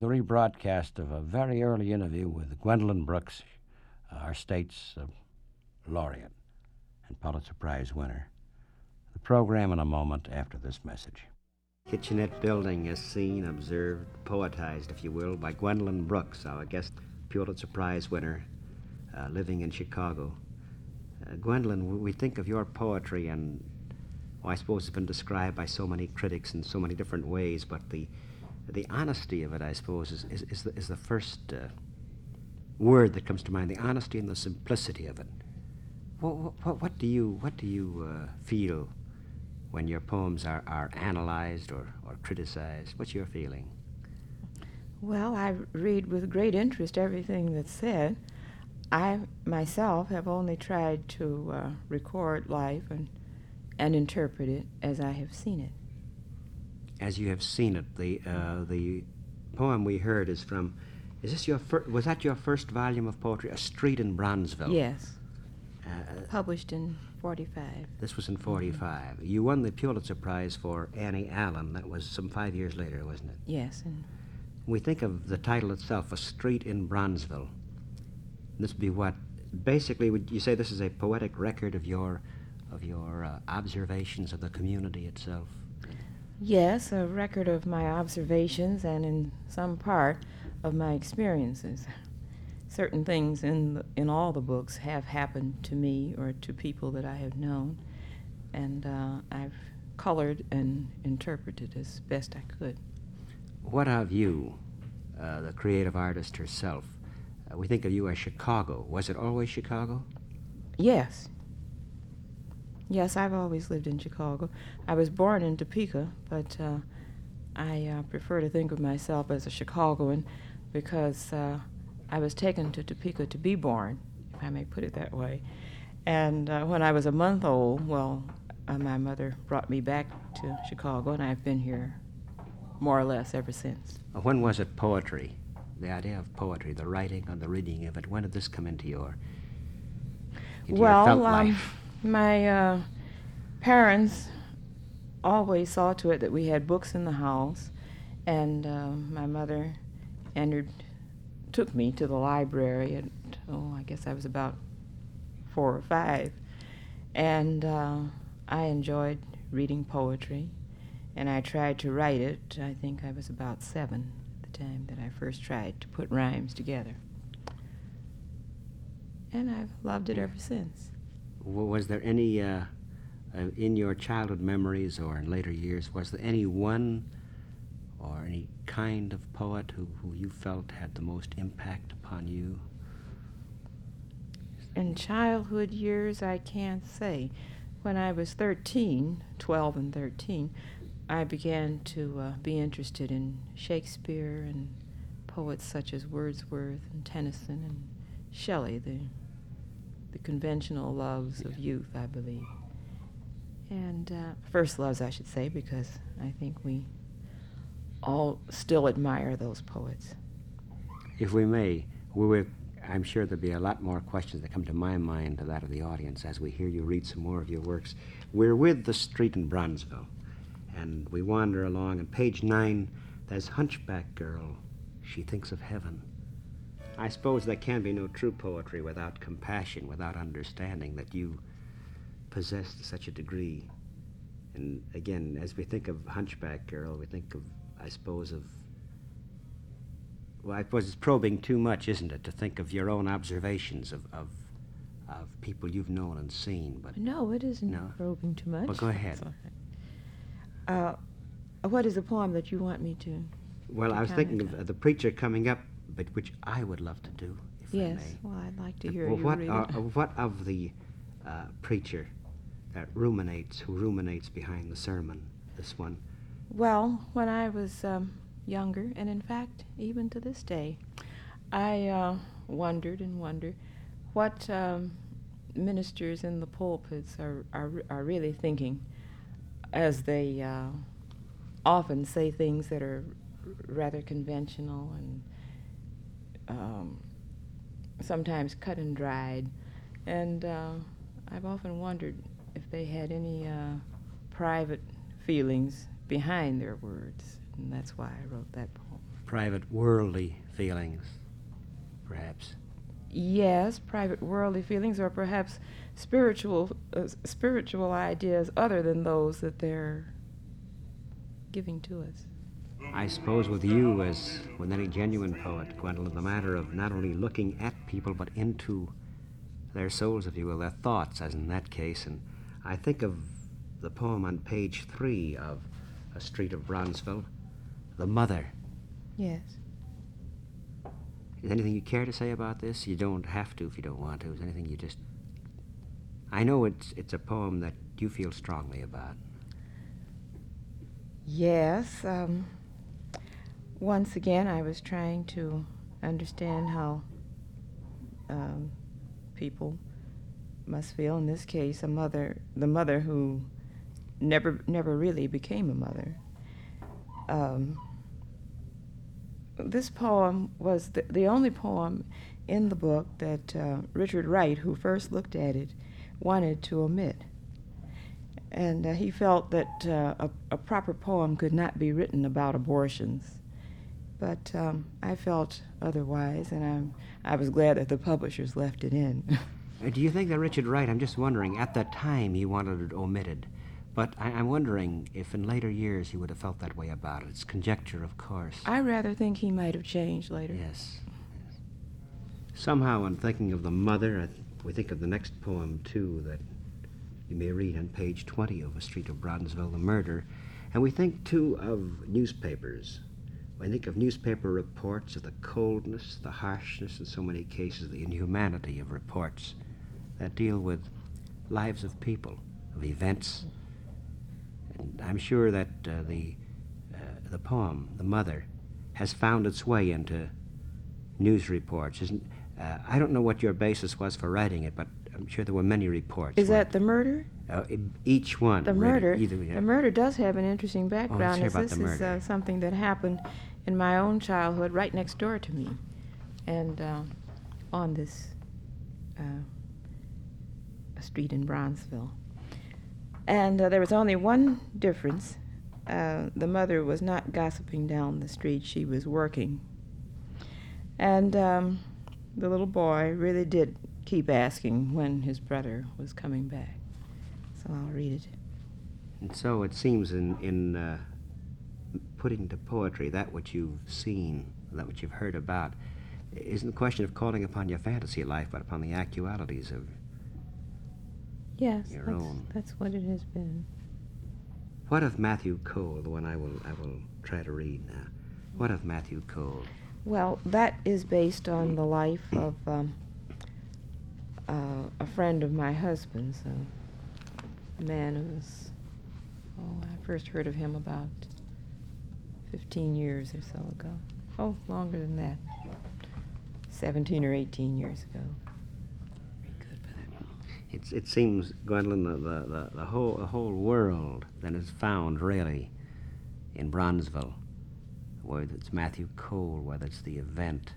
the rebroadcast of a very early interview with Gwendolyn Brooks, our state's laureate and Pulitzer Prize winner. The program in a moment after this message. Kitchenette building is seen, observed, poetized, if you will, by Gwendolyn Brooks, our guest Pulitzer Prize winner, living in Chicago. Gwendolyn, we think of your poetry, and I suppose it's been described by so many critics in so many different ways, but the honesty of it, I suppose, is the first word that comes to mind. The honesty and the simplicity of it. What do you feel when your poems are analyzed or criticized? What's your feeling? Well, I read with great interest everything that's said. I myself have only tried to record life and interpret it as I have seen it. As you have seen it, the poem we heard is from. Is this your was that your first volume of poetry, A Street in Bronzeville? Yes. Published in 45. This was in 45. Mm-hmm. You won the Pulitzer Prize for Annie Allen. That was some 5 years later, wasn't it? Yes. And we think of the title itself, A Street in Bronzeville. This would be what? Basically, would you say this is a poetic record of your observations of the community itself? Yes, a record of my observations and in some part of my experiences. Certain things in all the books have happened to me or to people that I have known, and I've colored and interpreted as best I could. What of you, the creative artist herself? We think of you as Chicago. Was it always Chicago? Yes. Yes, I've always lived in Chicago. I was born in Topeka, but I prefer to think of myself as a Chicagoan because I was taken to Topeka to be born, if I may put it that way. And when I was a month old, my mother brought me back to Chicago, and I've been here more or less ever since. When was it poetry, the idea of poetry, the writing and the reading of it, when did this come into your felt life? My parents always saw to it that we had books in the house, and my mother took me to the library at, I guess I was about 4 or 5, and I enjoyed reading poetry, and I tried to write it. I think I was about 7 at the time that I first tried to put rhymes together, and I've loved it ever since. Was there any, in your childhood memories or in later years, was there any one or any kind of poet who you felt had the most impact upon you? In childhood years, I can't say. When I was 12 and 13, I began to be interested in Shakespeare and poets such as Wordsworth and Tennyson and Shelley, the conventional loves of youth, I believe. And first loves, I should say, because I think we all still admire those poets. If we may, I'm sure there'll be a lot more questions that come to my mind to that of the audience as we hear you read some more of your works. We're with The Street in Bronzeville, and we wander along, and page 9, there's Hunchback Girl, she thinks of heaven. I suppose there can be no true poetry without compassion, without understanding that you possess to such a degree. And again, as we think of Hunchback Girl, we think of, I suppose it's probing too much, isn't it, to think of your own observations of people you've known and seen. But no, it isn't probing too much. Well, go ahead. What is the poem that you want me to? Well, I was thinking of the preacher coming up, but which I would love to do, if I may. Yes, well, I'd like to hear you read it. What of the preacher that ruminates behind the sermon, this one? Well, when I was younger, and in fact, even to this day, I wonder what ministers in the pulpits are really thinking as they often say things that are rather conventional and sometimes cut and dried, and I've often wondered if they had any private feelings behind their words, and that's why I wrote that poem. private worldly feelings, perhaps. Yes, private worldly feelings, or perhaps spiritual ideas other than those that they're giving to us. I suppose with you, as with any genuine poet, Gwendolyn, the matter of not only looking at people but into their souls, if you will, their thoughts, as in that case. And I think of the poem on page 3 of A Street in Bronzeville, The Mother. Yes. Is there anything you care to say about this? You don't have to if you don't want to. Is there anything you just... I know it's a poem that you feel strongly about. Yes. Once again, I was trying to understand how people must feel. In this case, the mother who never really became a mother. This poem was the only poem in the book that Richard Wright, who first looked at it, wanted to omit. And he felt that a proper poem could not be written about abortions. But I felt otherwise, and I was glad that the publishers left it in. Do you think that Richard Wright, I'm just wondering, at the time he wanted it omitted, but I'm wondering if in later years he would have felt that way about it. It's conjecture, of course. I rather think he might have changed later. Yes. Somehow, in thinking of the mother, we think of the next poem, too, that you may read on page 20 of A Street of Bronzeville, The Murder. And we think, too, of newspapers. I think of newspaper reports, of the coldness, the harshness, in so many cases, the inhumanity of reports that deal with lives of people, of events. And I'm sure that the poem, The Mother, has found its way into news reports. I don't know what your basis was for writing it, but I'm sure there were many reports. Is that The Murder? Each one. The Murder. The Murder does have an interesting background. Let's hear about this. The Murder is something that happened in my own childhood, right next door to me, and on this street in Bronzeville. And there was only one difference. The mother was not gossiping down the street. She was working. And the little boy really did keep asking when his brother was coming back. So I'll read it. And so it seems in putting to poetry that which you've seen, that which you've heard about, isn't the question of calling upon your fantasy life, but upon the actualities of... Yes, that's what it has been. What of Matthew Cole, the one I will try to read now? What of Matthew Cole? Well, that is based on the life of a friend of my husband's, a man who's, I first heard of him about 15 years or so ago. Oh, longer than that, 17 or 18 years ago. It seems, Gwendolyn, the whole world that is found, really, in Bronzeville, whether it's Matthew Cole, whether it's the event,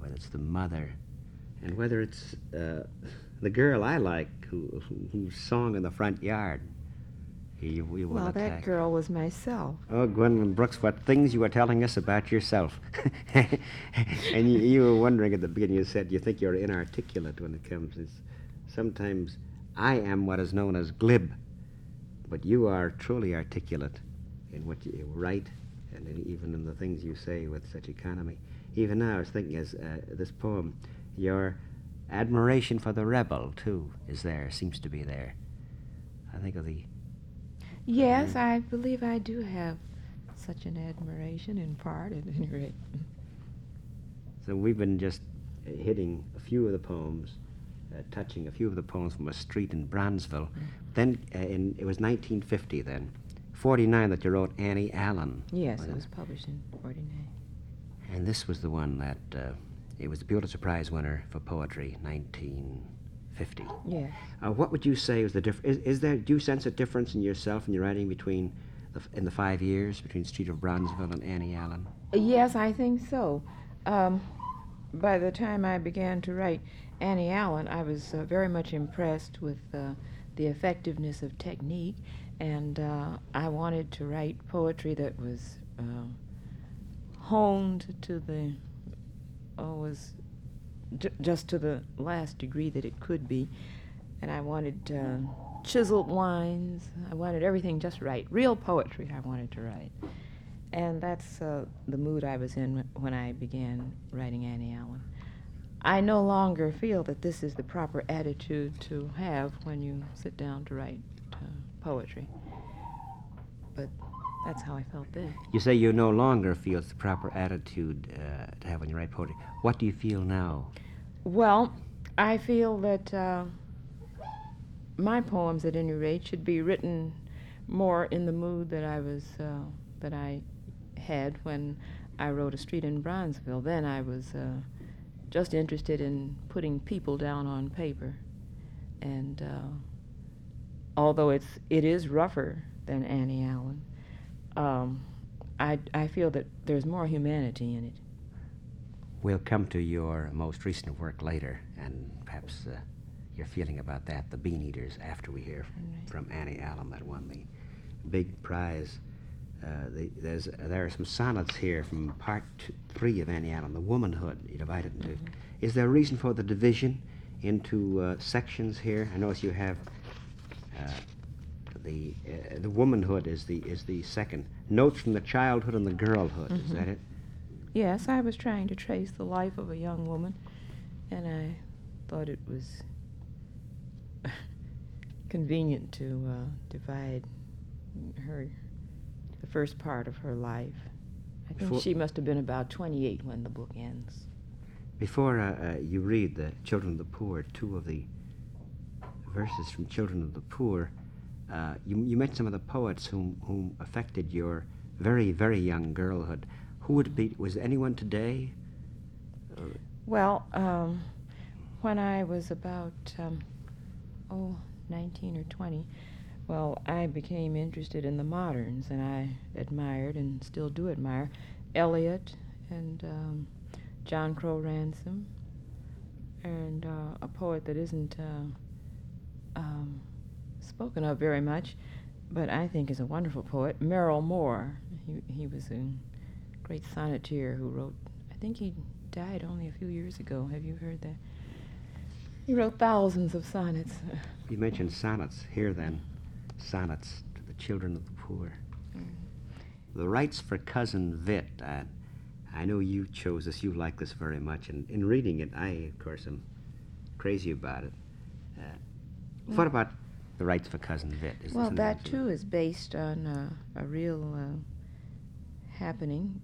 whether it's the mother, and whether it's the girl I like who song in the front yard. That girl was myself. Oh, Gwendolyn Brooks, what things you were telling us about yourself. And you were wondering at the beginning, you said you think you're inarticulate when it comes... Sometimes I am what is known as glib, but you are truly articulate in what you write and even in the things you say with such economy. Even now, I was thinking as this poem, your admiration for the rebel, too, is there, seems to be there. I think of the... Yes, I believe I do have such an admiration, in part, at any rate. So we've been just hitting a few of the poems... touching a few of the poems from A Street in Bronzeville. Then, it was 1950 then, 49 that you wrote Annie Allen. Yes, it was published in 49. And this was the one that, it was the Pulitzer Prize winner for poetry, 1950. Yes. What would you say was the difference? Do you sense a difference in yourself and your writing between, in the 5 years, between Street of Bronzeville and Annie Allen? Yes, I think so. By the time I began to write Annie Allen, I was very much impressed with the effectiveness of technique, and I wanted to write poetry that was honed to the, always just to the last degree that it could be. And I wanted chiseled lines. I wanted everything just right. Real poetry I wanted to write. And that's the mood I was in when I began writing Annie Allen. I no longer feel that this is the proper attitude to have when you sit down to write poetry. But that's how I felt then. You say you no longer feel it's the proper attitude to have when you write poetry. What do you feel now? Well, I feel that my poems, at any rate, should be written more in the mood that I was that I had when I wrote A Street in Bronzeville. Then I was just interested in putting people down on paper, and although it is rougher than Annie Allen, I feel that there's more humanity in it. We'll come to your most recent work later, and perhaps your feeling about that, The Bean Eaters, after we hear from Annie Allen, that won the big prize. There are some sonnets here from part 3 of Annie Allen, the womanhood you divided into. Mm-hmm. Is there a reason for the division into sections here? I notice you have the womanhood is the second. Notes from the childhood and the girlhood. Mm-hmm. Is that it? Yes, I was trying to trace the life of a young woman, and I thought it was convenient to divide the first part of her life. I think she must have been about 28 when the book ends. Before you read the Children of the Poor, two of the verses from Children of the Poor, you met some of the poets whom affected your very, very young girlhood. Who would it be? Was anyone today? Well, when I was about 19 or 20, well, I became interested in the moderns, and I admired and still do admire Eliot and John Crow Ransom, and a poet that isn't spoken of very much, but I think is a wonderful poet, Merrill Moore. He was a great sonneteer who wrote, I think he died only a few years ago. Have you heard that? He wrote thousands of sonnets. You mentioned sonnets here then. Sonnets to the Children of the Poor. Mm-hmm. The Rights for Cousin Vit. I know you chose this. You like this very much. And in reading it, I, of course, am crazy about it. What about The Rights for Cousin Vit? Well, that, too, is based on a real happening.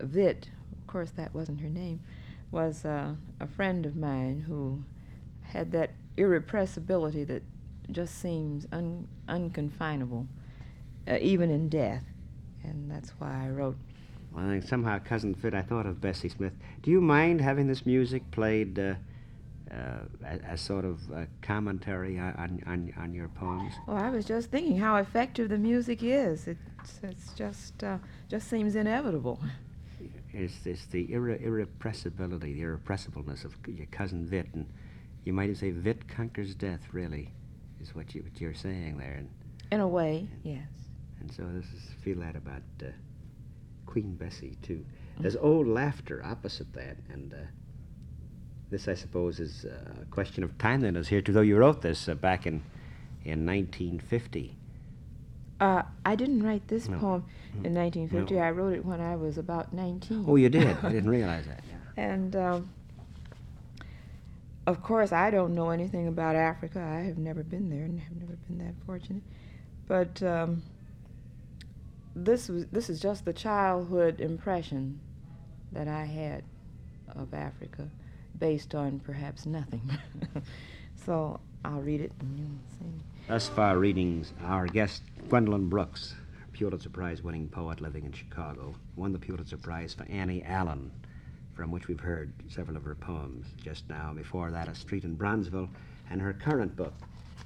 Vit, of course, that wasn't her name, was a friend of mine who had that irrepressibility that just seems unconfinable, even in death, and that's why I wrote. Well, I think somehow Cousin Vit, I thought of Bessie Smith. Do you mind having this music played as sort of commentary on your poems? Well, I was just thinking how effective the music is. It's just seems inevitable. It's the irrepressibility, the irrepressibleness of your Cousin Vit, and you might say Vit conquers death, really, is what you're saying there. And in a way, yes. And so this is, feel that about Queen Bessie, too. Mm-hmm. There's Old Laughter opposite that, and this, I suppose, is a question of timeliness here, too, though you wrote this back in 1950. I didn't write this poem in 1950. No. I wrote it when I was about 19. Oh, you did? I didn't realize that. And of course, I don't know anything about Africa. I have never been there and have never been that fortunate. But this is just the childhood impression that I had of Africa, based on perhaps nothing. So I'll read it and you'll see. Thus far, readings, our guest, Gwendolyn Brooks, Pulitzer Prize-winning poet living in Chicago, won the Pulitzer Prize for Annie Allen, from which we've heard several of her poems just now. Before that, A Street in Bronzeville, and her current book,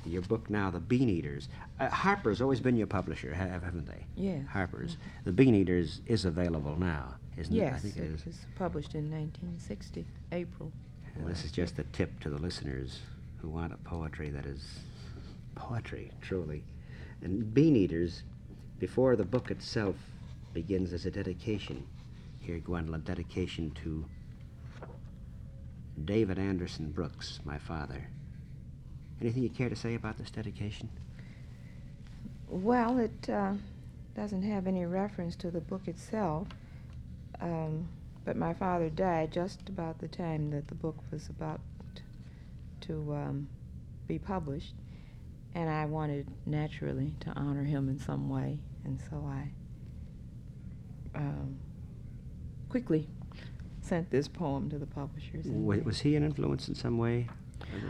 your book now, The Bean Eaters. Harper's always been your publisher, haven't they? Yes. Harper's. Mm-hmm. The Bean Eaters is available now, isn't it? Yes, I think it is. It was published in 1960, April. And this is just a tip to the listeners who want a poetry that is poetry, truly. And Bean Eaters, before the book itself begins, as a dedication. Here, Gwendolyn, dedication to David Anderson Brooks, my father. Anything you care to say about this dedication? Well, it doesn't have any reference to the book itself, but my father died just about the time that the book was about to be published, and I wanted, naturally, to honor him in some way, and so I quickly sent this poem to the publishers. Was he an influence in some way?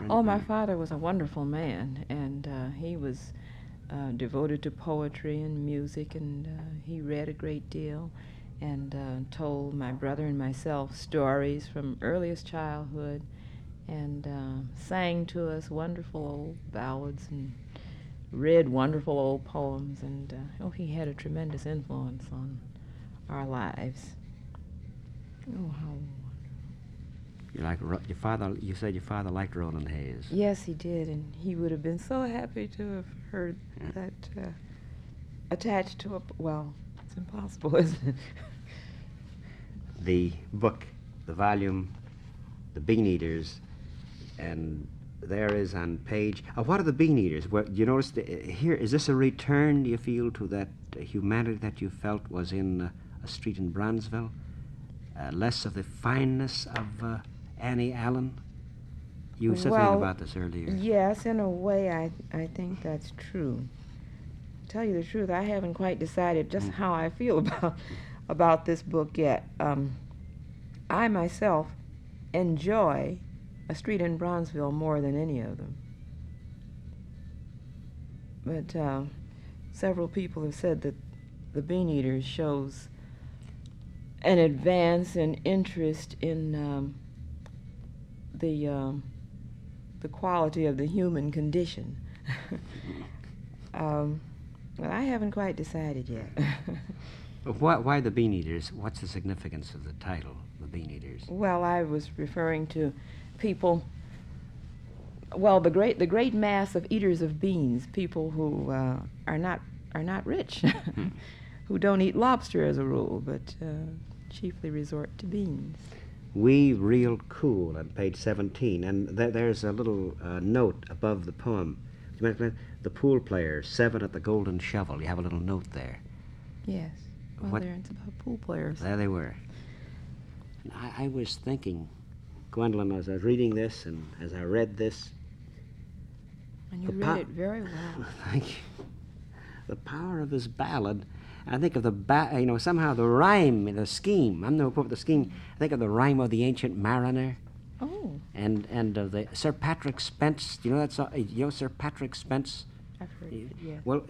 Oh, my father was a wonderful man, and he was devoted to poetry and music, and he read a great deal and told my brother and myself stories from earliest childhood, and sang to us wonderful old ballads and read wonderful old poems, and he had a tremendous influence on our lives. Oh, how wonderful. You said your father liked Roland Hayes. Yes, he did, and he would have been so happy to have heard that attached to it's impossible, isn't it? The book, the volume, The Bean Eaters, and there is on page... what are The Bean Eaters? Well, you notice here, is this a return, do you feel, to that humanity that you felt was in A Street in Bronzeville? Less of the fineness of Annie Allen? You said something about this earlier. Yes, in a way, I think that's true. To tell you the truth, I haven't quite decided just how I feel about this book yet. I myself enjoy A Street in Bronzeville more than any of them. But several people have said that The Bean Eaters shows an advance and interest in the quality of the human condition. Well, I haven't quite decided yet. Why The Bean Eaters? What's the significance of the title, The Bean Eaters? Well, I was referring to people, the great mass of eaters of beans, people who are not rich, who don't eat lobster as a rule, but chiefly resort to beans. We Real Cool on page 17, and there's a little note above the poem. The Pool Players, Seven at the Golden Shovel. You have a little note there. Yes. Well, it's about pool players. There they were. And I was thinking, Gwendolyn, as I was reading this and as I read this... And you read it very well. Thank you. The power of this ballad... I think of somehow the rhyme, the scheme. I'm no poet, the scheme. I think of the rhyme of the Ancient Mariner. Oh. And of the Sir Patrick Spens. Do you know that song? You know Sir Patrick Spens? I've heard it, yeah. Well,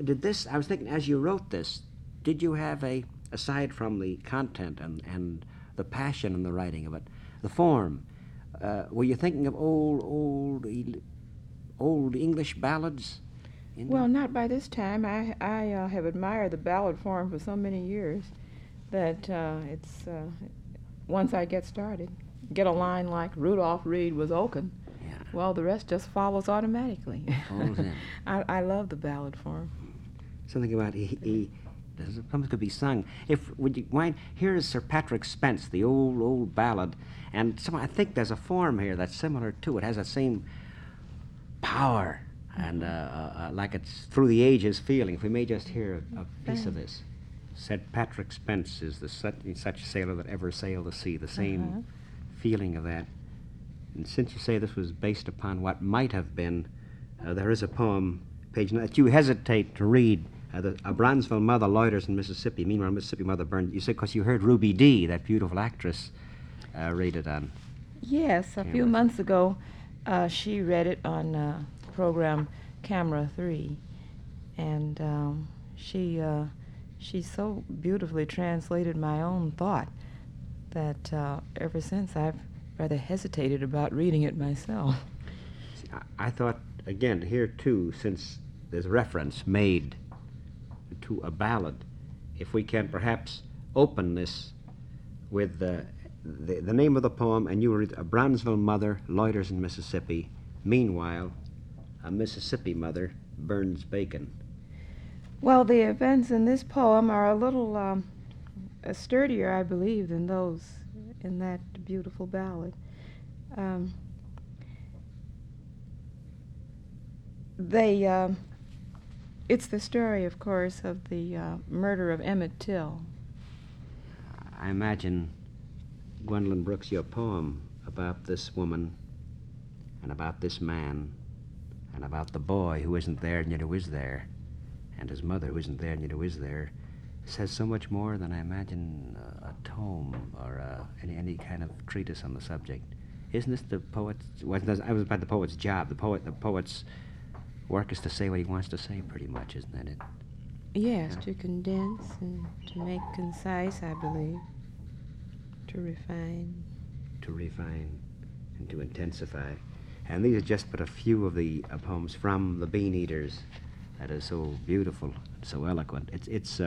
I was thinking, as you wrote this, did you have aside from the content and the passion in the writing of it, the form, were you thinking of old English ballads? Well, not by this time. I have admired the ballad form for so many years that it's once I get started, get a line like Rudolph Reed was oaken. Yeah. Well, the rest just follows automatically. I love the ballad form. Something about something could be sung. Would you mind? Here is Sir Patrick Spens, the old ballad, and I think there's a form here that's similar to it. Has that same power. And like it's through the ages feeling. If we may just hear a piece of this. Said Patrick Spens is the such sailor that ever sailed the sea. The same feeling of that. And since you say this was based upon what might have been, there is a poem, page 9, that you hesitate to read. A Bronzeville mother loiters in Mississippi. Meanwhile, Mississippi mother burned. You said because you heard Ruby Dee, that beautiful actress, read it on. Yes, a few months ago, she read it on... program Camera 3, and she so beautifully translated my own thought that ever since I've rather hesitated about reading it myself. See, I thought, again, here too, since there's reference made to a ballad, if we can perhaps open this with the name of the poem, and you read, A Bronzeville Mother Loiters in Mississippi, meanwhile a Mississippi mother burns bacon. Well, the events in this poem are a little sturdier, I believe, than those in that beautiful ballad. It's the story, of course, of the murder of Emmett Till. I imagine, Gwendolyn Brooks, your poem about this woman and about this man and about the boy who isn't there and yet who is there and his mother who isn't there and yet who is there says so much more than I imagine a tome or any kind of treatise on the subject. Isn't this the poet's... Well, I was about the poet's job. The poet's work is to say what he wants to say, pretty much, isn't that it? Yes, yeah. To condense and to make concise, I believe. To refine. To refine and to intensify. And these are just but a few of the poems from The Bean Eaters that is so beautiful, so eloquent. It's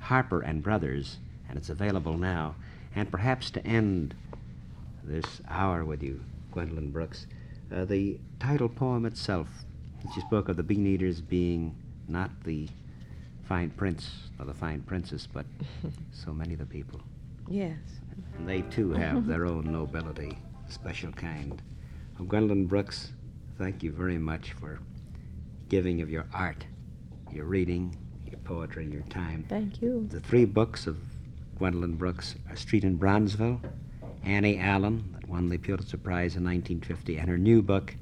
Harper and Brothers, and it's available now. And perhaps to end this hour with you, Gwendolyn Brooks, the title poem itself. She spoke of the Bean Eaters being not the fine prince or the fine princess, but so many of the people. Yes. And they, too, have their own nobility, special kind. Well, Gwendolyn Brooks, thank you very much for giving of your art, your reading, your poetry, your time. Thank you. The three books of Gwendolyn Brooks are A Street in Bronzeville, Annie Allen, that won the Pulitzer Prize in 1950, and her new book,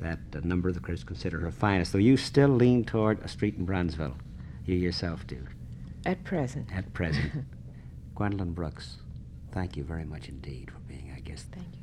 that a number of the critics consider her finest, though you still lean toward A Street in Bronzeville. You yourself do. At present. At present. Gwendolyn Brooks, thank you very much indeed for being our guest. Thank you.